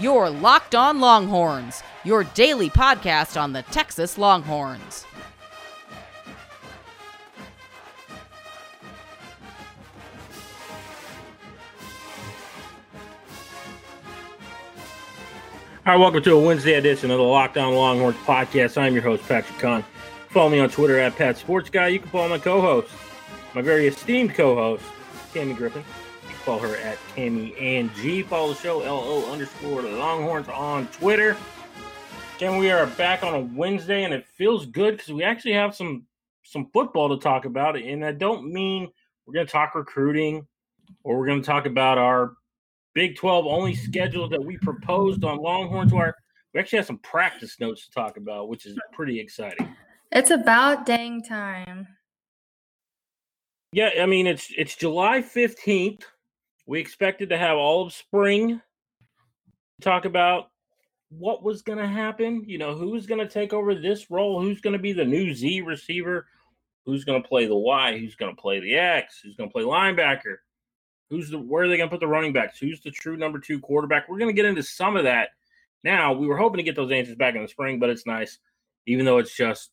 Your Locked On Longhorns, your daily podcast on the Texas Longhorns. Hi, welcome to a Wednesday edition of the Locked On Longhorns podcast. I'm your host, Patrick Conn. Follow me on Twitter at PatSportsGuy. You can follow my co-host, my very esteemed co-host, Tammy Griffin. You can follow her at Tammy and G. Follow the show, LO_Longhorns on Twitter. Again, we are back on a Wednesday, and it feels good because we actually have some football to talk about. And I don't mean we're going to talk recruiting or we're going to talk about our Big 12 only schedule that we proposed on Longhorns Wire. We actually have some practice notes to talk about, which is pretty exciting. It's about dang time. Yeah, I mean, it's July 15th. We expected to have all of spring to talk about what was going to happen, you know, who's going to take over this role, who's going to be the new Z receiver, who's going to play the Y, who's going to play the X, who's going to play linebacker. Where are they going to put the running backs? Who's the true number two quarterback? We're going to get into some of that now. We were hoping to get those answers back in the spring, but it's nice, even though it's just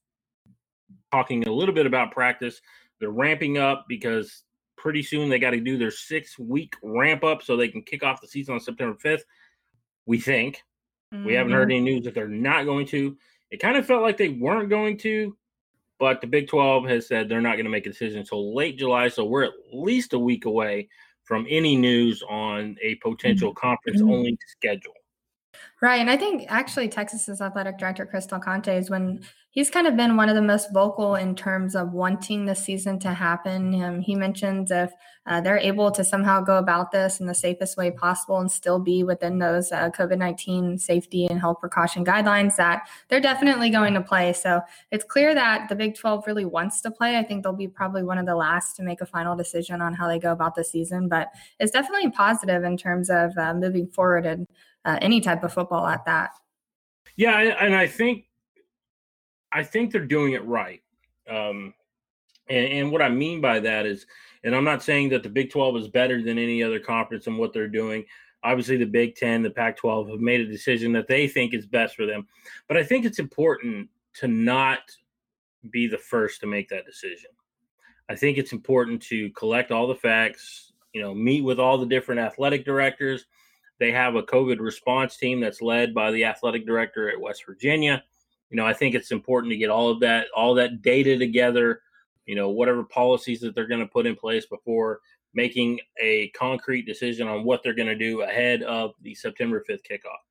talking a little bit about practice. They're ramping up because pretty soon they got to do their 6-week ramp up so they can kick off the season on September 5th, we think. Mm-hmm. We haven't heard any news that they're not going to. It kind of felt like they weren't going to, but the Big 12 has said they're not going to make a decision until late July, so we're at least a week away from any news on a potential conference-only schedule. Right, and I think actually Texas's athletic director, Crystal Conte, he's kind of been one of the most vocal in terms of wanting the season to happen. He mentions if they're able to somehow go about this in the safest way possible and still be within those COVID-19 safety and health precaution guidelines, that they're definitely going to play. So it's clear that the Big 12 really wants to play. I think they'll be probably one of the last to make a final decision on how they go about the season, but it's definitely positive in terms of moving forward and any type of football at that. Yeah, and I think they're doing it right. And what I mean by that is, and I'm not saying that the Big 12 is better than any other conference and what they're doing. Obviously, the Big 10, the Pac-12 have made a decision that they think is best for them. But I think it's important to not be the first to make that decision. I think it's important to collect all the facts, you know, meet with all the different athletic directors. They have a COVID response team that's led by the athletic director at West Virginia. You know, I think it's important to get all that data together, you know, whatever policies that they're going to put in place before making a concrete decision on what they're going to do ahead of the September 5th kickoff.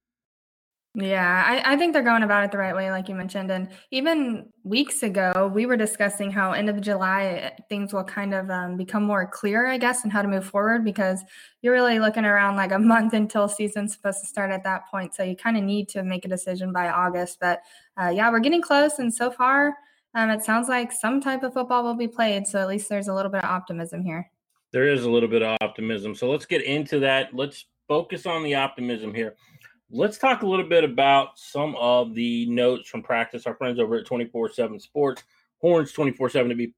Yeah, I think they're going about it the right way, like you mentioned. And even weeks ago, we were discussing how end of July things will kind of become more clear, I guess, and how to move forward, because you're really looking around like a month until season's supposed to start at that point. So you kind of need to make a decision by August. But yeah, we're getting close. And so far, it sounds like some type of football will be played. So at least there's a little bit of optimism here. There is a little bit of optimism. So let's get into that. Let's focus on the optimism here. Let's talk a little bit about some of the notes from practice. Our friends over at 24/7 Sports, Horns 24/7 to be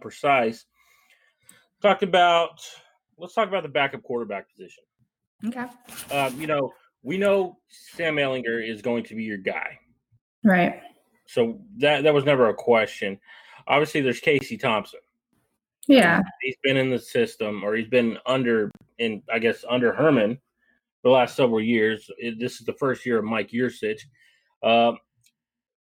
precise. Let's talk about the backup quarterback position. Okay. You know, we know Sam Ehlinger is going to be your guy, right? So that was never a question. Obviously, there's Casey Thompson. Yeah, he's been in the system, or he's been under Herman the last several years. This is the first year of Mike Yurcich.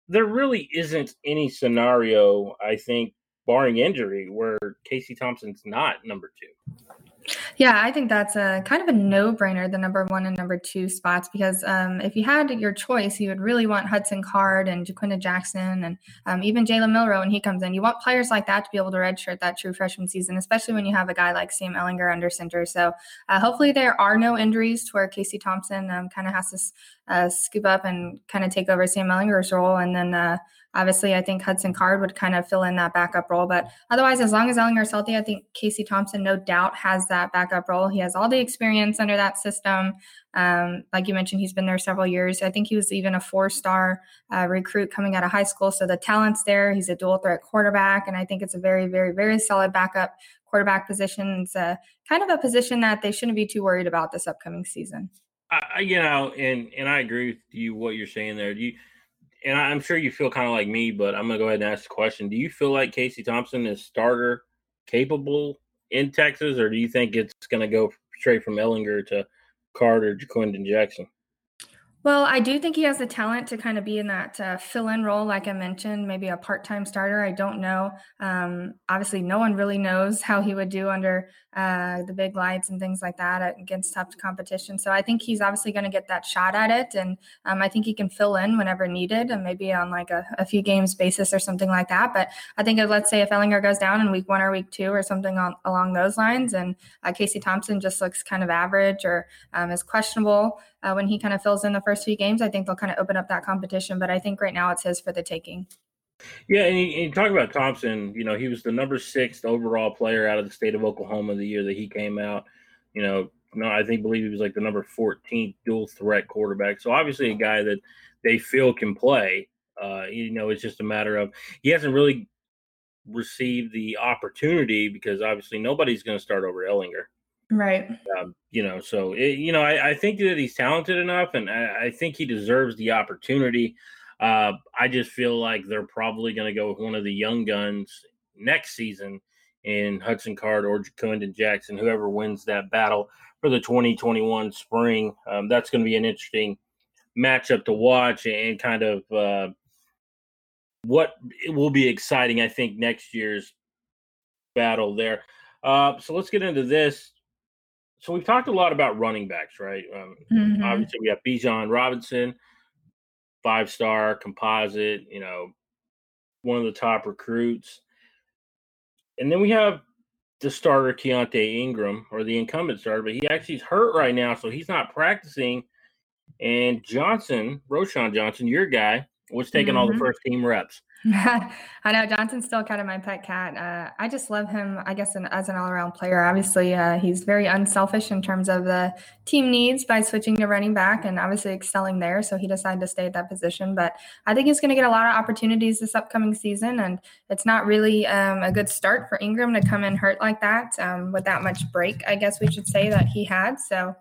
There really isn't any scenario, I think, barring injury, where Casey Thompson's not number two. Yeah, I think that's a kind of a no-brainer, the number one and number two spots, because if you had your choice, you would really want Hudson Card and Ja'Quinden Jackson and even Jalen Milroe when he comes in. You want players like that to be able to redshirt that true freshman season, especially when you have a guy like Sam Ehlinger under center. So hopefully there are no injuries to where Casey Thompson kind of has to scoop up and kind of take over Sam Ehlinger's role. And then obviously, I think Hudson Card would kind of fill in that backup role. But otherwise, as long as Ehlinger's healthy, I think Casey Thompson no doubt has that backup role. He has all the experience under that system. Like you mentioned, he's been there several years. I think he was even a 4-star recruit coming out of high school. So the talent's there. He's a dual threat quarterback. And I think it's a very, very, very solid backup quarterback position. It's kind of a position that they shouldn't be too worried about this upcoming season. I agree with you what you're saying there. I'm sure you feel kind of like me, but I'm gonna go ahead and ask the question: do you feel like Casey Thompson is starter capable in Texas, or do you think it's gonna go straight from Ehlinger to Card or Ja'Quinden Jackson? Well, I do think he has the talent to kind of be in that fill-in role, like I mentioned, maybe a part-time starter. I don't know. Obviously, no one really knows how he would do under the big lights and things like that against tough competition. So I think he's obviously going to get that shot at it, and I think he can fill in whenever needed, and maybe on like a few games basis or something like that. But I think, let's say if Ehlinger goes down in week 1 or week 2 or something along those lines, and Casey Thompson just looks kind of average or is questionable when he kind of fills in the first few games, I think they'll kind of open up that competition. But I think right now it's his for the taking. Yeah, and you talk about Thompson, you know, he was the number 6th overall player out of the state of Oklahoma the year that he came out. You know, I believe he was like the number 14th dual threat quarterback. So obviously a guy that they feel can play. It's just a matter of he hasn't really received the opportunity because obviously nobody's going to start over Ehlinger. Right. I think that he's talented enough, and I think he deserves the opportunity. I just feel like they're probably going to go with one of the young guns next season in Hudson Card or Ja'Quinden Jackson, whoever wins that battle for the 2021 spring. That's going to be an interesting matchup to watch and kind of what it will be exciting, I think, next year's battle there. So let's get into this. So we've talked a lot about running backs, right? Obviously, we have Bijan Robinson, 5-star composite, you know, one of the top recruits. And then we have the starter, Keaontay Ingram, or the incumbent starter, but he actually is hurt right now, so he's not practicing. And Roschon Johnson, your guy, was taking all the first-team reps. I know Johnson's still kind of my pet cat. I just love him, I guess, as an all-around player. Obviously, he's very unselfish in terms of the team needs by switching to running back and obviously excelling there. So he decided to stay at that position. But I think he's going to get a lot of opportunities this upcoming season. And it's not really a good start for Ingram to come in hurt like that with that much break, I guess we should say, that he had. So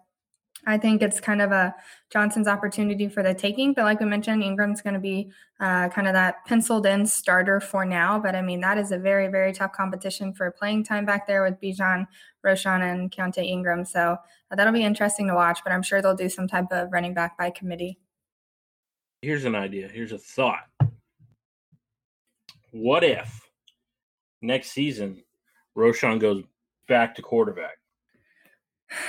I think it's kind of a Johnson's opportunity for the taking. But like we mentioned, Ingram's going to be kind of that penciled-in starter for now. But, I mean, that is a very, very tough competition for playing time back there with Bijan, Roschon, and Keaontay Ingram. So that'll be interesting to watch. But I'm sure they'll do some type of running back by committee. Here's an idea. Here's a thought. What if next season Roschon goes back to quarterback?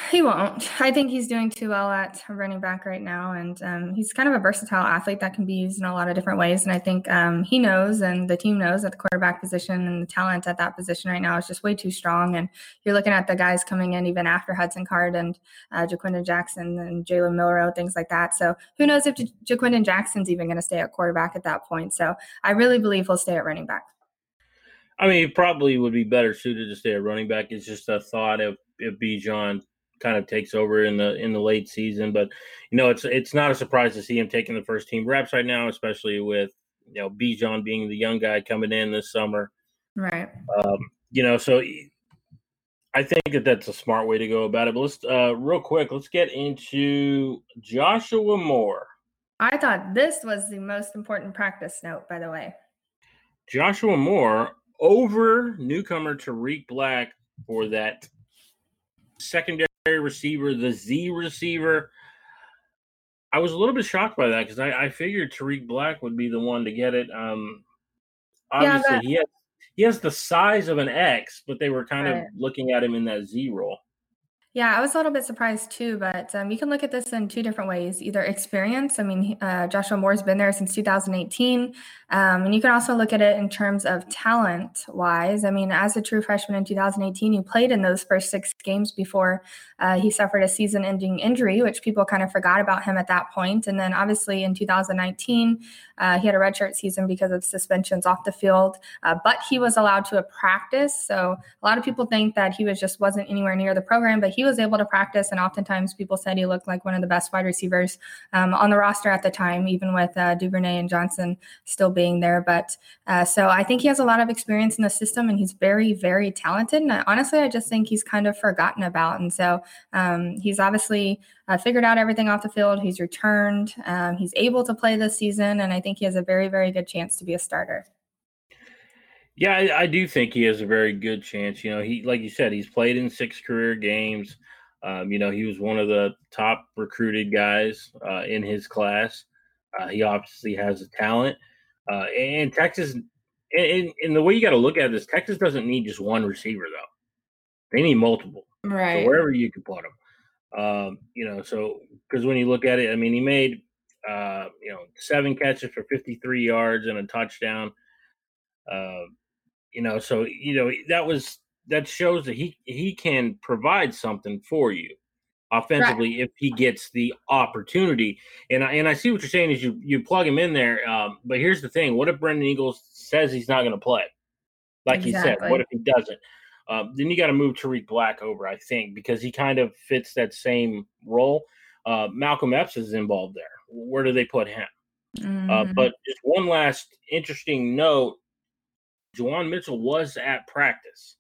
He won't. I think he's doing too well at running back right now, and he's kind of a versatile athlete that can be used in a lot of different ways, and I think he knows and the team knows that the quarterback position and the talent at that position right now is just way too strong, and you're looking at the guys coming in even after Hudson Card and Ja'Quinden Jackson and Jalen Milroe, things like that. So who knows if Ja'Quinden Jackson's even going to stay at quarterback at that point. So I really believe he'll stay at running back. I mean, he probably would be better suited to stay at running back. It's just a thought of if Bijan kind of takes over in the late season. But, you know, it's not a surprise to see him taking the first team reps right now, especially with, you know, Bijan being the young guy coming in this summer. Right. So I think that's a smart way to go about it. But let's real quick, let's get into Joshua Moore. I thought this was the most important practice note, by the way. Joshua Moore over newcomer Tariq Black for that secondary receiver, the Z receiver. I was a little bit shocked by that because I figured Tariq Black would be the one to get it. Obviously, yeah, he has the size of an X, but they were kind of looking at him in that Z role. Yeah, I was a little bit surprised too, but you can look at this in two different ways. Either experience, I mean, Joshua Moore's been there since 2018, and you can also look at it in terms of talent-wise. I mean, as a true freshman in 2018, he played in those first 6 games before he suffered a season-ending injury, which people kind of forgot about him at that point. And then obviously in 2019, he had a redshirt season because of suspensions off the field, but he was allowed to practice. So a lot of people think that he wasn't anywhere near the program, but he was able to practice, and oftentimes people said he looked like one of the best wide receivers on the roster at the time, even with Duvernay and Johnson still being there. But so I think he has a lot of experience in the system, and he's very, very talented. And honestly, I just think he's kind of forgotten about. And so he's obviously figured out everything off the field. He's returned. He's able to play this season, and I think he has a very, very good chance to be a starter. Yeah, I do think he has a very good chance. You know, he, like you said, he's played in 6 career games. You know, he was one of the top recruited guys in his class. He obviously has the talent. And Texas, and the way you got to look at this, Texas doesn't need just one receiver, though. They need multiple. Right. So wherever you can put them. You know, so because when you look at it, I mean, he made, 7 catches for 53 yards and a touchdown. That shows that he can provide something for you offensively, right, if he gets the opportunity. And I see what you're saying is you plug him in there. But here's the thing. What if Brendan Eagles says he's not going to play? Like exactly. He said, what if he doesn't? Then you got to move Tariq Black over, I think, because he kind of fits that same role. Malcolm Epps is involved there. Where do they put him? Mm-hmm. But just one last interesting note. Juwan Mitchell was at practice.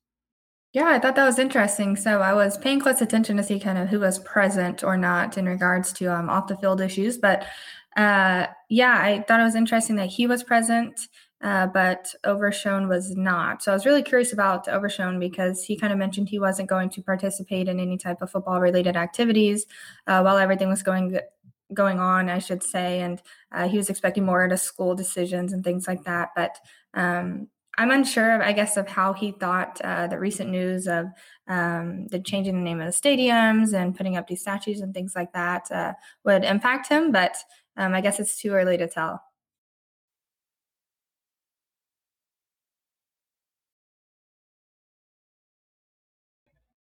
Yeah, I thought that was interesting. So I was paying close attention to see kind of who was present or not in regards to off-the-field issues. But, I thought it was interesting that he was present, but Overshown was not. So I was really curious about Overshown because he kind of mentioned he wasn't going to participate in any type of football-related activities while everything was going on, I should say. And he was expecting more out of school decisions and things like that. But I'm unsure, I guess, of how he thought the recent news of the changing the name of the stadiums and putting up these statues and things like that would impact him. But I guess it's too early to tell.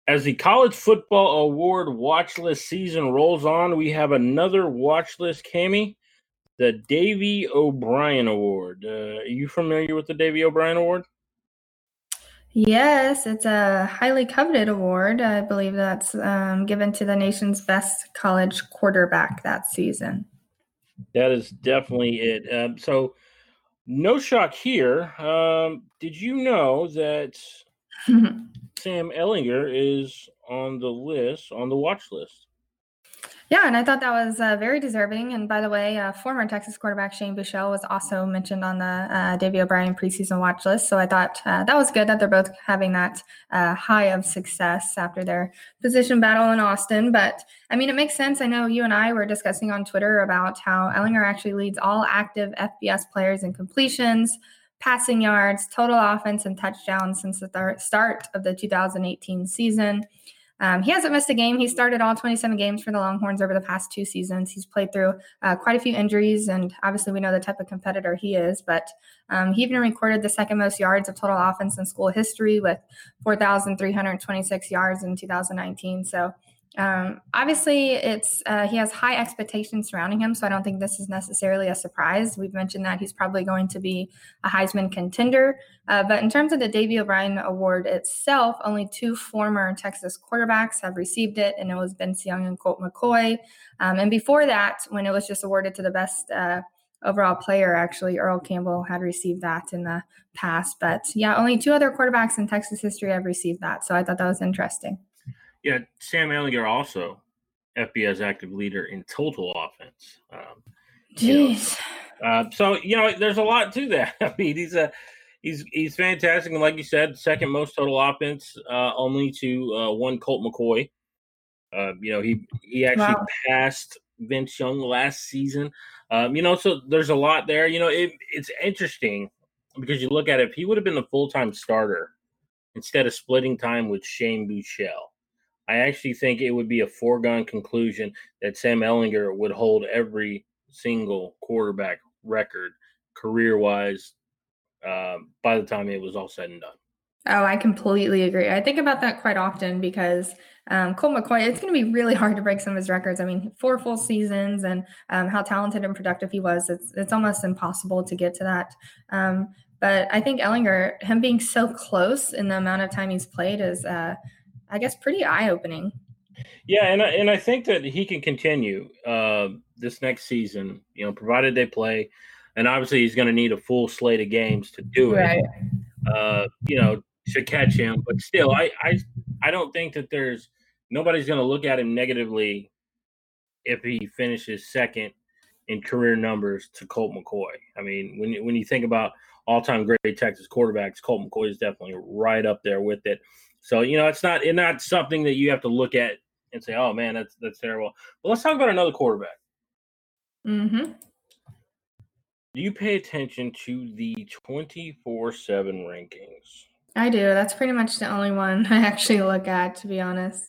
As the college football award watch list season rolls on, we have another watch list, Cammie. The Davey O'Brien Award. Are you familiar with the Davey O'Brien Award? Yes, it's a highly coveted award. I believe that's given to the nation's best college quarterback that season. That is definitely it. So, no shock here. Did you know that Sam Ehlinger is on the list, on the watch list? Yeah, and I thought that was very deserving. And by the way, former Texas quarterback Shane Buechele was also mentioned on the Davey O'Brien preseason watch list. So I thought that was good that they're both having that high of success after their position battle in Austin. But, I mean, it makes sense. I know you and I were discussing on Twitter about how Ehlinger actually leads all active FBS players in completions, passing yards, total offense, and touchdowns since the start of the 2018 season. He hasn't missed a game. He started all 27 games for the Longhorns over the past 2 seasons. He's played through quite a few injuries, and obviously we know the type of competitor he is, but he even recorded the second most yards of total offense in school history with 4,326 yards in 2019. So obviously it's he has high expectations surrounding him, so I don't think this is necessarily a surprise. We've mentioned that he's probably going to be a Heisman contender, but in terms of the Davey O'Brien Award itself, only 2 former Texas quarterbacks have received it, and it was Vince Young and Colt McCoy, and before that, when it was just awarded to the best overall player, actually Earl Campbell had received that in the past. But yeah, only 2 other quarterbacks in Texas history have received that, so I thought that was interesting. Yeah, Sam Ehlinger also FBS active leader in total offense. Jeez. So there's a lot to that. I mean, he's fantastic, and like you said, second most total offense, only to one Colt McCoy. He actually passed Vince Young last season. So there's a lot there. It's interesting because you look at it, if he would have been a full-time starter instead of splitting time with Shane Buechele, I actually think it would be a foregone conclusion that Sam Ehlinger would hold every single quarterback record career-wise by the time it was all said and done. Oh, I completely agree. I think about that quite often because Colt McCoy, it's going to be really hard to break some of his records. I mean, 4 full seasons and how talented and productive he was, it's almost impossible to get to that. But I think Ehlinger, him being so close in the amount of time he's played is pretty eye-opening. Yeah, and I think that he can continue this next season, you know, provided they play. And obviously he's going to need a full slate of games to do it, you know, to catch him. But still, I don't think that there's – nobody's going to look at him negatively if he finishes second in career numbers to Colt McCoy. I mean, when you think about all-time great Texas quarterbacks, Colt McCoy is definitely right up there with it. So, you know, it's not something that you have to look at and say, oh, man, that's terrible. But let's talk about another quarterback. Mm-hmm. Do you pay attention to the 24/7 rankings? I do. That's pretty much the only one I actually look at, to be honest.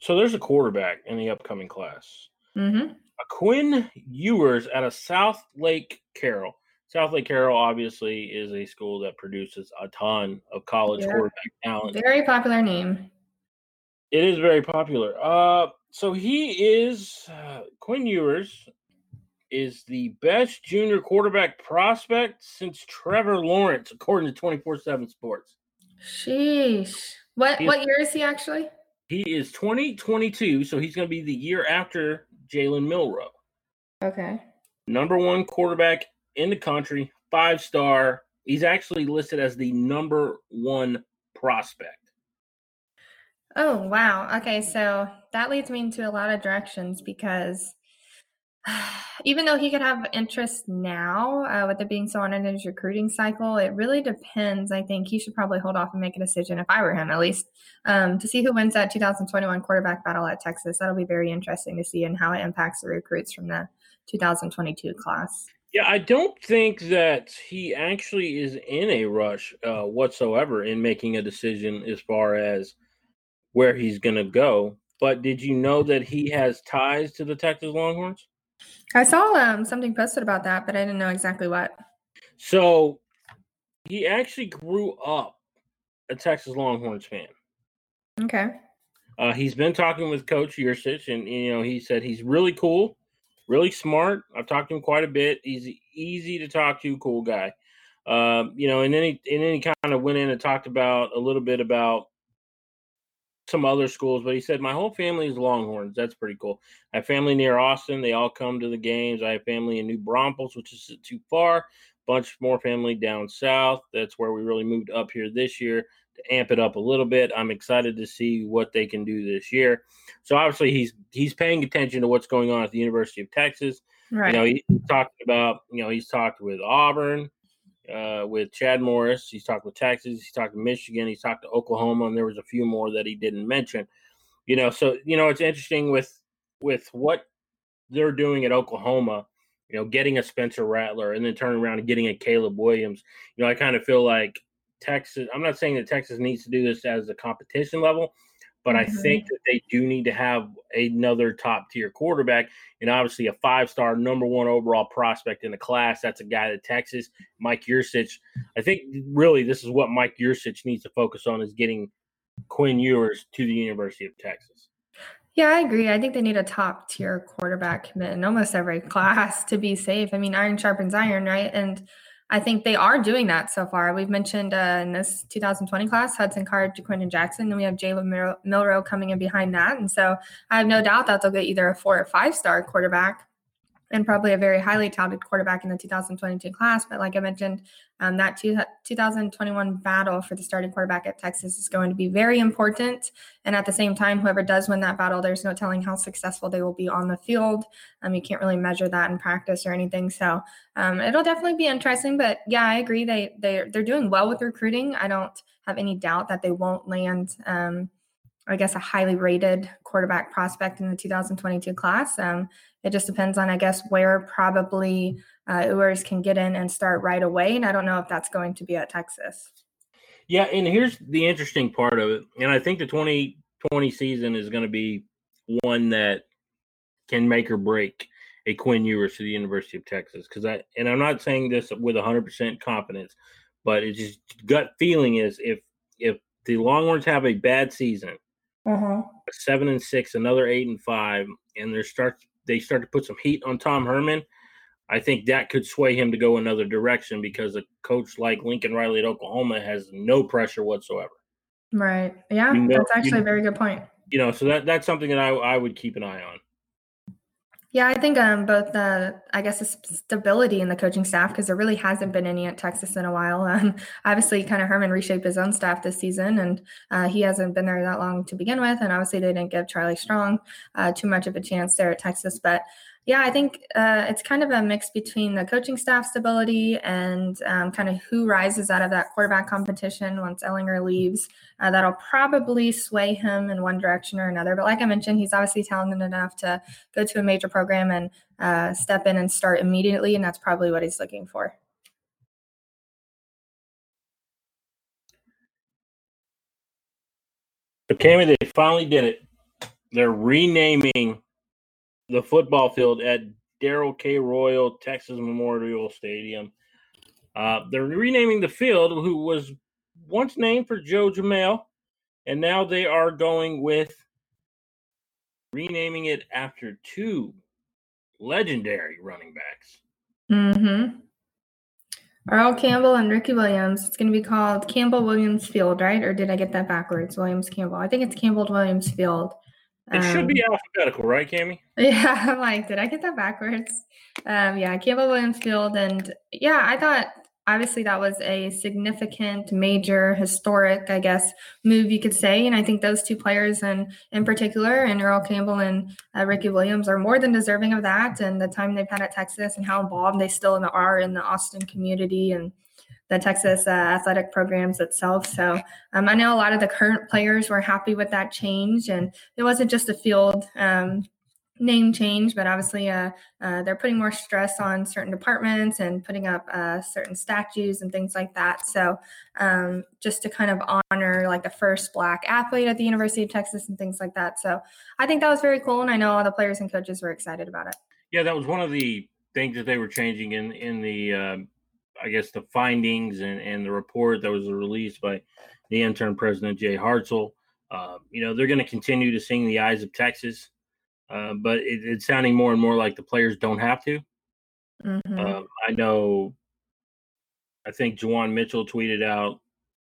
So there's a quarterback in the upcoming class. Mm-hmm. Quinn Ewers out of South Lake Carroll. South Lake Carroll obviously is a school that produces a ton of college quarterback talent. Very popular name. It is very popular. So he is Quinn Ewers is the best junior quarterback prospect since Trevor Lawrence, according to 24/7 Sports. Sheesh. What year is he actually? He is 2022, so he's going to be the year after Jalen Milroe. Okay. Number one quarterback in the country, 5-star. He's actually listed as the number one prospect. Oh, wow. Okay, so that leads me into a lot of directions because even though he could have interest now, with it being so on in his recruiting cycle, it really depends. I think he should probably hold off and make a decision, if I were him at least, to see who wins that 2021 quarterback battle at Texas. That'll be very interesting to see and how it impacts the recruits from the 2022 class. Yeah, I don't think that he actually is in a rush whatsoever in making a decision as far as where he's going to go. But did you know that he has ties to the Texas Longhorns? I saw something posted about that, but I didn't know exactly what. So he actually grew up a Texas Longhorns fan. Okay. He's been talking with Coach Yurcich, and you know he said he's really cool, really smart. I've talked to him quite a bit. He's easy to talk to, cool guy. You know, and then he kind of went in and talked about a little bit about some other schools, but he said, my whole family is Longhorns. That's pretty cool. I have family near Austin. They all come to the games. I have family in New Braunfels, which isn't too far. Bunch more family down south. That's where we really moved up here this year to amp it up a little bit. I'm excited to see what they can do this year. So obviously he's paying attention to what's going on at the University of Texas. Right. You know, he's talked about, you know, he's talked with Auburn, with Chad Morris. He's talked with Texas. He's talked to Michigan. He's talked to Oklahoma, and there was a few more that he didn't mention. You know, so, you know, it's interesting with what they're doing at Oklahoma, you know, getting a Spencer Rattler and then turning around and getting a Caleb Williams. You know, I kind of feel like Texas – I'm not saying that Texas needs to do this as a competition level, but mm-hmm. I think that they do need to have another top-tier quarterback, and obviously a 5-star, number one overall prospect in the class. That's a guy that Texas, Mike Yurcich. I think really this is what Mike Yurcich needs to focus on is getting Quinn Ewers to the University of Texas. Yeah, I agree. I think they need a top-tier quarterback commit in almost every class to be safe. I mean, iron sharpens iron, right? And I think they are doing that so far. We've mentioned in this 2020 class, Hudson Card, Ja'Quinden Jackson, and we have Jalen Milroe coming in behind that. And so I have no doubt that they'll get either a 4 or 5-star quarterback and probably a very highly touted quarterback in the 2022 class. But like I mentioned, that 2021 battle for the starting quarterback at Texas is going to be very important. And at the same time, whoever does win that battle, there's no telling how successful they will be on the field. You can't really measure that in practice or anything. So it'll definitely be interesting. But, yeah, I agree. They're doing well with recruiting. I don't have any doubt that they won't land I guess, a highly rated quarterback prospect in the 2022 class. It just depends on, I guess, where probably Ewers can get in and start right away. And I don't know if that's going to be at Texas. Yeah, and here's the interesting part of it. And I think the 2020 season is going to be one that can make or break a Quinn Ewers to the University of Texas. And I'm not saying this with 100% confidence, but it's just gut feeling is if the Longhorns have a bad season, 7-6, another 8-5, and they start to put some heat on Tom Herman, I think that could sway him to go another direction because a coach like Lincoln Riley at Oklahoma has no pressure whatsoever. Right. Yeah, that's actually a very good point. you know, so that's something that I would keep an eye on. Yeah, I think both the stability in the coaching staff, because there really hasn't been any at Texas in a while. Obviously, kind of Herman reshaped his own staff this season, and he hasn't been there that long to begin with. And obviously, they didn't give Charlie Strong too much of a chance there at Texas. But yeah, I think it's kind of a mix between the coaching staff stability and kind of who rises out of that quarterback competition once Ehlinger leaves. That'll probably sway him in one direction or another. But like I mentioned, he's obviously talented enough to go to a major program and step in and start immediately, and that's probably what he's looking for. So, Cammie, they finally did it. They're renaming the football field at Darrell K. Royal Texas Memorial Stadium. They're renaming the field, who was once named for Joe Jamail, and now they are going with renaming it after two legendary running backs. Mm-hmm. Earl Campbell and Ricky Williams. It's going to be called Campbell-Williams Field, right? Or did I get that backwards? Williams-Campbell. I think it's Campbell-Williams Field. It should be alphabetical, right, Cammie? Yeah, I'm like, did I get that backwards? Yeah, Campbell-Williams Field. And, yeah, I thought obviously that was a significant, major, historic, I guess, move you could say. And I think those two players in particular, and Earl Campbell and Ricky Williams, are more than deserving of that. And the time they've had at Texas and how involved they still are in the Austin community and the Texas athletic programs itself. So I know a lot of the current players were happy with that change, and it wasn't just a field name change, but obviously they're putting more stress on certain departments and putting up certain statues and things like that. So just to kind of honor like the first Black athlete at the University of Texas and things like that. So I think that was very cool, and I know all the players and coaches were excited about it. Yeah, that was one of the things that they were changing in the I guess the findings and the report that was released by the interim president, Jay Hartzell. You know, they're going to continue to sing the eyes of Texas, but it's sounding more and more like the players don't have to. Mm-hmm. I think Juwan Mitchell tweeted out,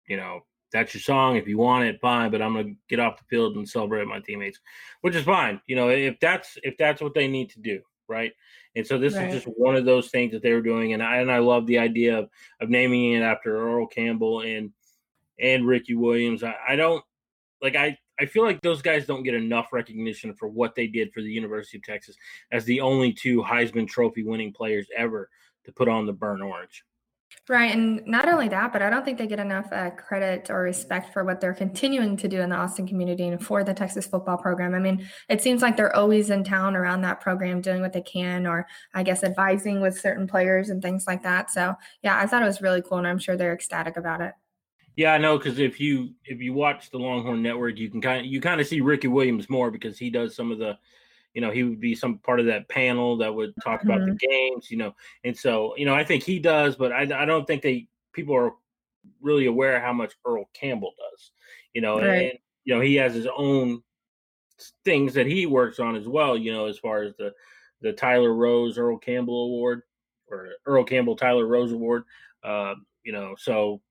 you know, that's your song. If you want it, fine, but I'm going to get off the field and celebrate my teammates, which is fine. You know, if that's what they need to do. Right. And so this is just one of those things that they were doing. And I love the idea of naming it after Earl Campbell and Ricky Williams. I feel like those guys don't get enough recognition for what they did for the University of Texas as the only two Heisman Trophy winning players ever to put on the burnt orange. Right. And not only that, but I don't think they get enough credit or respect for what they're continuing to do in the Austin community and for the Texas football program. I mean, it seems like they're always in town around that program doing what they can, or I guess advising with certain players and things like that. So, yeah, I thought it was really cool, and I'm sure they're ecstatic about it. Yeah, I know, because if you watch the Longhorn Network, you kind of see Ricky Williams more, because he does some of the – you know, he would be some part of that panel that would talk about the games, you know. And so, you know, I think he does, but I don't think people are really aware how much Earl Campbell does, you know. Right. And, you know, he has his own things that he works on as well, you know, as far as the Tyler Rose Earl Campbell Award or Earl Campbell Tyler Rose Award, you know. So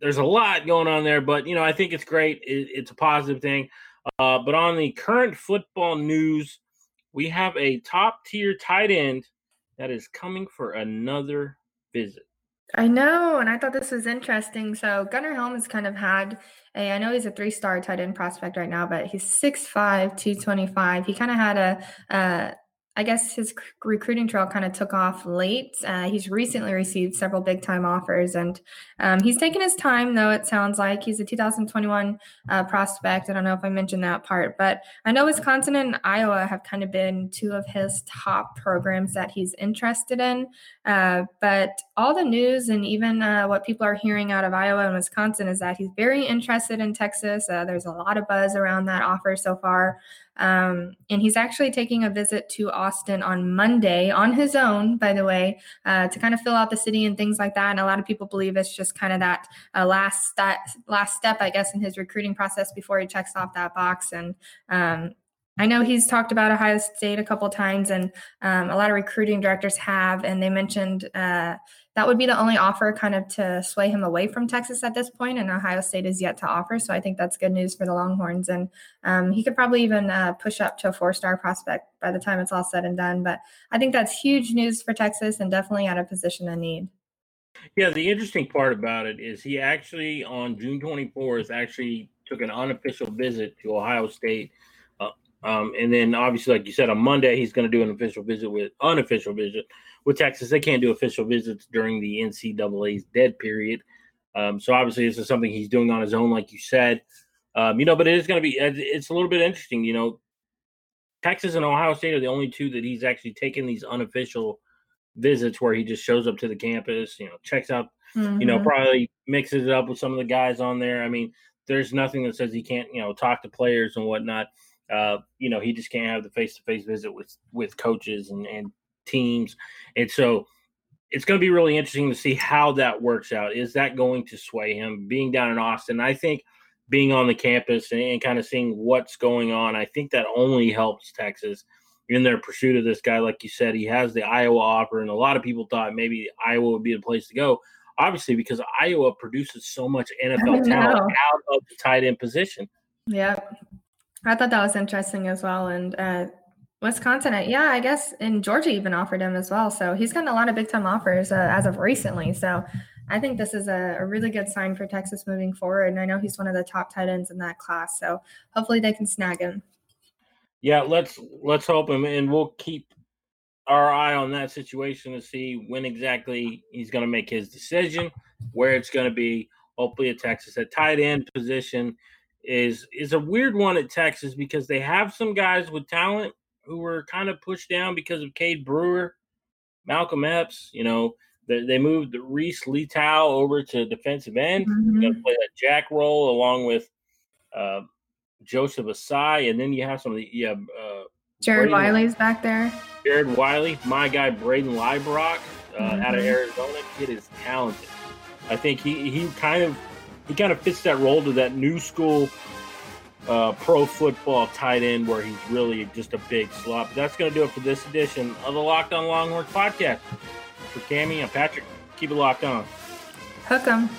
there's a lot going on there, but, you know, I think it's great. It's a positive thing. But on the current football news, we have a top-tier tight end that is coming for another visit. I know, and I thought this was interesting. So Gunnar Helm has kind of had I know he's a three-star tight end prospect right now, but he's 6'5", 225. He kind of had his recruiting trail kind of took off late. He's recently received several big-time offers, and he's taken his time, though, it sounds like. He's a 2021 prospect. I don't know if I mentioned that part, but I know Wisconsin and Iowa have kind of been two of his top programs that he's interested in, but all the news and even what people are hearing out of Iowa and Wisconsin is that he's very interested in Texas. There's a lot of buzz around that offer so far. And he's actually taking a visit to Austin on Monday on his own, by the way, to kind of fill out the city and things like that. And a lot of people believe it's just kind of that last step, I guess, in his recruiting process before he checks off that box. And I know he's talked about Ohio State a couple of times, and a lot of recruiting directors have, and they mentioned that would be the only offer kind of to sway him away from Texas at this point, and Ohio State is yet to offer. So I think that's good news for the Longhorns. And he could probably even push up to a 4-star prospect by the time it's all said and done. But I think that's huge news for Texas and definitely at a position of need. Yeah, the interesting part about it is he actually, on June 24th, actually took an unofficial visit to Ohio State. And then obviously, like you said, on Monday, he's going to do an unofficial visit with Texas. They can't do official visits during the NCAA's dead period. So obviously this is something he's doing on his own, like you said, but it is going to be, it's a little bit interesting, Texas and Ohio State are the only two that he's actually taken these unofficial visits where he just shows up to the campus, checks out, mm-hmm. Probably mixes it up with some of the guys on there. I mean, there's nothing that says he can't, talk to players and whatnot. He just can't have the face-to-face visit with coaches and teams. And so it's going to be really interesting to see how that works out. Is that going to sway him being down in Austin? I think being on the campus and kind of seeing what's going on, I think that only helps Texas in their pursuit of this guy. Like you said, he has the Iowa offer, and a lot of people thought maybe Iowa would be the place to go, obviously, because Iowa produces so much NFL talent out of the tight end position. Yeah. I thought that was interesting as well. And Wisconsin, I guess, and Georgia even offered him as well. So he's gotten a lot of big-time offers as of recently. So I think this is a really good sign for Texas moving forward. And I know he's one of the top tight ends in that class. So hopefully they can snag him. Yeah, let's hope him. And we'll keep our eye on that situation to see when exactly he's going to make his decision, where it's going to be. Hopefully at Texas, at tight end position. Is a weird one at Texas because they have some guys with talent who were kind of pushed down because of Cade Brewer, Malcolm Epps. They moved Reese Letow over to defensive end. Mm-hmm. Going to play that jack role along with Joseph Asai, and then you have some of the Jared Wiley's back there. Jared Wiley, my guy Braden Librock out of Arizona. Kid is talented. I think he kind of fits that role to that new school pro football tight end where he's really just a big slot. But that's going to do it for this edition of the Locked On Longhorns podcast. For Tammy and Patrick, keep it locked on. Hook 'em.